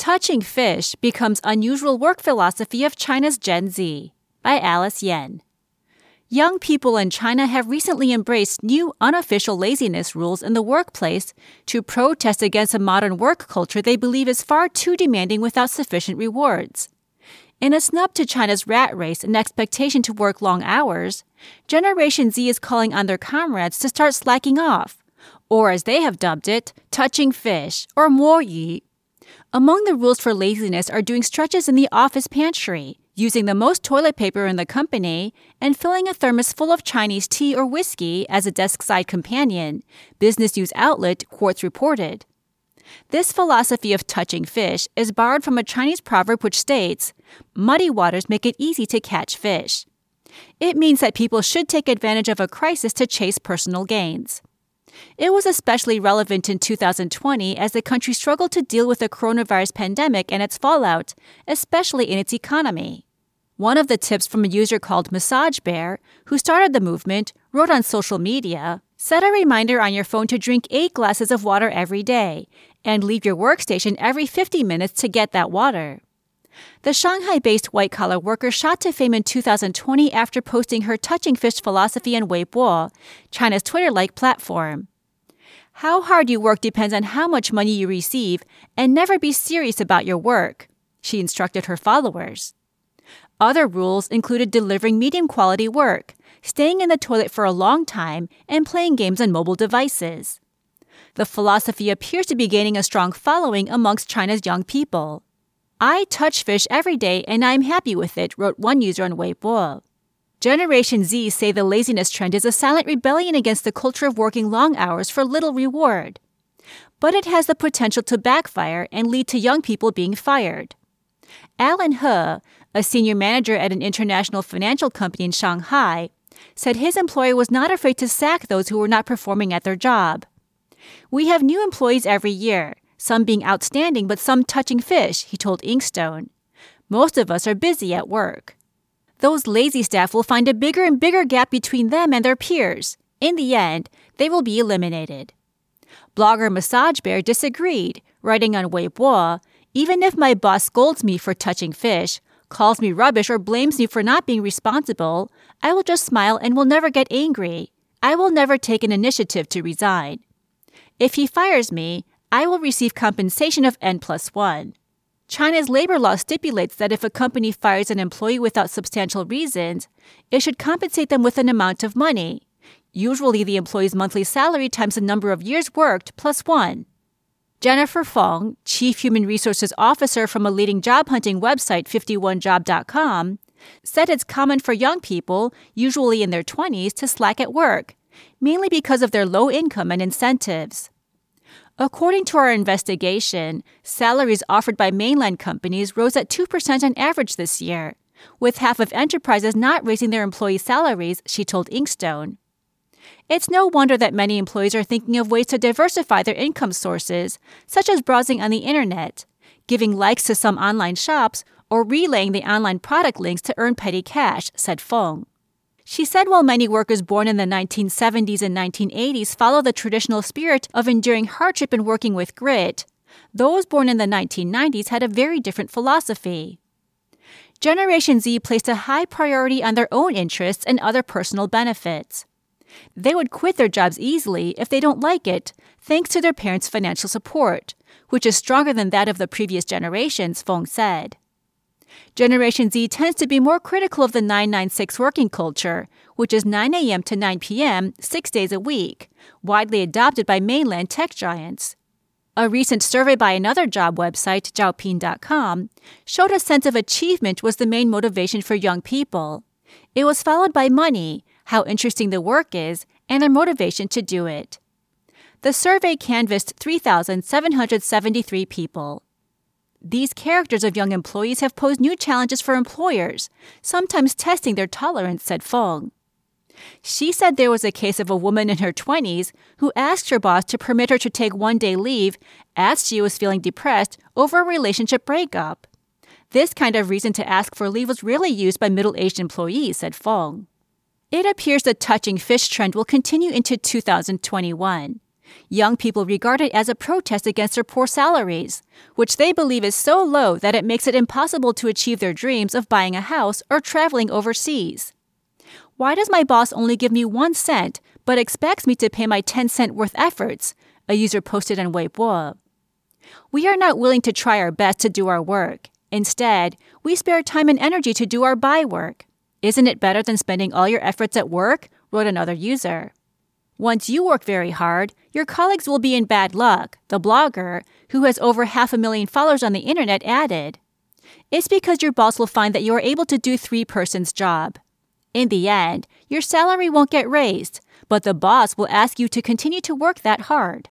Touching Fish Becomes Unusual Work Philosophy of China's Gen Z by Alice Yen. Young people in China have recently embraced new unofficial laziness rules in the workplace to protest against a modern work culture they believe is far too demanding without sufficient rewards. In a snub to China's rat race and expectation to work long hours, Generation Z is calling on their comrades to start slacking off, or as they have dubbed it, touching fish, or moyi. Among the rules for laziness are doing stretches in the office pantry, using the most toilet paper in the company, and filling a thermos full of Chinese tea or whiskey as a desk-side companion, business news outlet Quartz reported. This philosophy of touching fish is borrowed from a Chinese proverb which states, "Muddy waters make it easy to catch fish." It means that people should take advantage of a crisis to chase personal gains. It was especially relevant in 2020 as the country struggled to deal with the coronavirus pandemic and its fallout, especially in its economy. One of the tips from a user called Massage Bear, who started the movement, wrote on social media, "Set a reminder on your phone to drink 8 glasses of water every day and leave your workstation every 50 minutes to get that water." The Shanghai-based white-collar worker shot to fame in 2020 after posting her touching fish philosophy on Weibo, China's Twitter-like platform. "How hard you work depends on how much money you receive, and never be serious about your work," she instructed her followers. Other rules included delivering medium-quality work, staying in the toilet for a long time, and playing games on mobile devices. The philosophy appears to be gaining a strong following amongst China's young people. "I touch fish every day and I'm happy with it," wrote one user on Weibo. Generation Z say the laziness trend is a silent rebellion against the culture of working long hours for little reward. But it has the potential to backfire and lead to young people being fired. Alan He, a senior manager at an international financial company in Shanghai, said his employer was not afraid to sack those who were not performing at their job. "We have new employees every year, some being outstanding but some touching fish," he told Inkstone. "Most of us are busy at work." Those lazy staff will find a bigger and bigger gap between them and their peers. In the end, they will be eliminated. Blogger Massage Bear disagreed, writing on Weibo, "Even if my boss scolds me for touching fish, calls me rubbish or blames me for not being responsible, I will just smile and will never get angry. I will never take an initiative to resign. If he fires me, I will receive compensation of N+1. China's labor law stipulates that if a company fires an employee without substantial reasons, it should compensate them with an amount of money, usually the employee's monthly salary times the number of years worked +1. Jennifer Fong, chief human resources officer from a leading job hunting website 51job.com, said it's common for young people, usually in their 20s, to slack at work, mainly because of their low income and incentives. According to our investigation, salaries offered by mainland companies rose at 2% on average this year, with half of enterprises not raising their employee salaries, she told Inkstone. It's no wonder that many employees are thinking of ways to diversify their income sources, such as browsing on the internet, giving likes to some online shops, or relaying the online product links to earn petty cash, said Fong. She said while many workers born in the 1970s and 1980s follow the traditional spirit of enduring hardship and working with grit, those born in the 1990s had a very different philosophy. Generation Z placed a high priority on their own interests and other personal benefits. They would quit their jobs easily if they don't like it, thanks to their parents' financial support, which is stronger than that of the previous generations, Fong said. Generation Z tends to be more critical of the 9-9-6 working culture, which is 9 a.m. to 9 p.m., 6 days a week, widely adopted by mainland tech giants. A recent survey by another job website, ZhaoPin.com, showed a sense of achievement was the main motivation for young people. It was followed by money, how interesting the work is, and their motivation to do it. The survey canvassed 3,773 people. These characters of young employees have posed new challenges for employers, sometimes testing their tolerance, said Fong. She said there was a case of a woman in her 20s who asked her boss to permit her to take one day leave as she was feeling depressed over a relationship breakup. This kind of reason to ask for leave was rarely used by middle-aged employees, said Fong. It appears the touching fish trend will continue into 2021. Young people regard it as a protest against their poor salaries, which they believe is so low that it makes it impossible to achieve their dreams of buying a house or traveling overseas. Why does my boss only give me 1 cent but expects me to pay my 10-cent worth efforts? A user posted on Weibo. We are not willing to try our best to do our work. Instead, we spare time and energy to do our buy work. Isn't it better than spending all your efforts at work? Wrote another user. Once you work very hard, your colleagues will be in bad luck, the blogger, who has over 500,000 followers on the internet, added. It's because your boss will find that you are able to do 3 persons' job. In the end, your salary won't get raised, but the boss will ask you to continue to work that hard.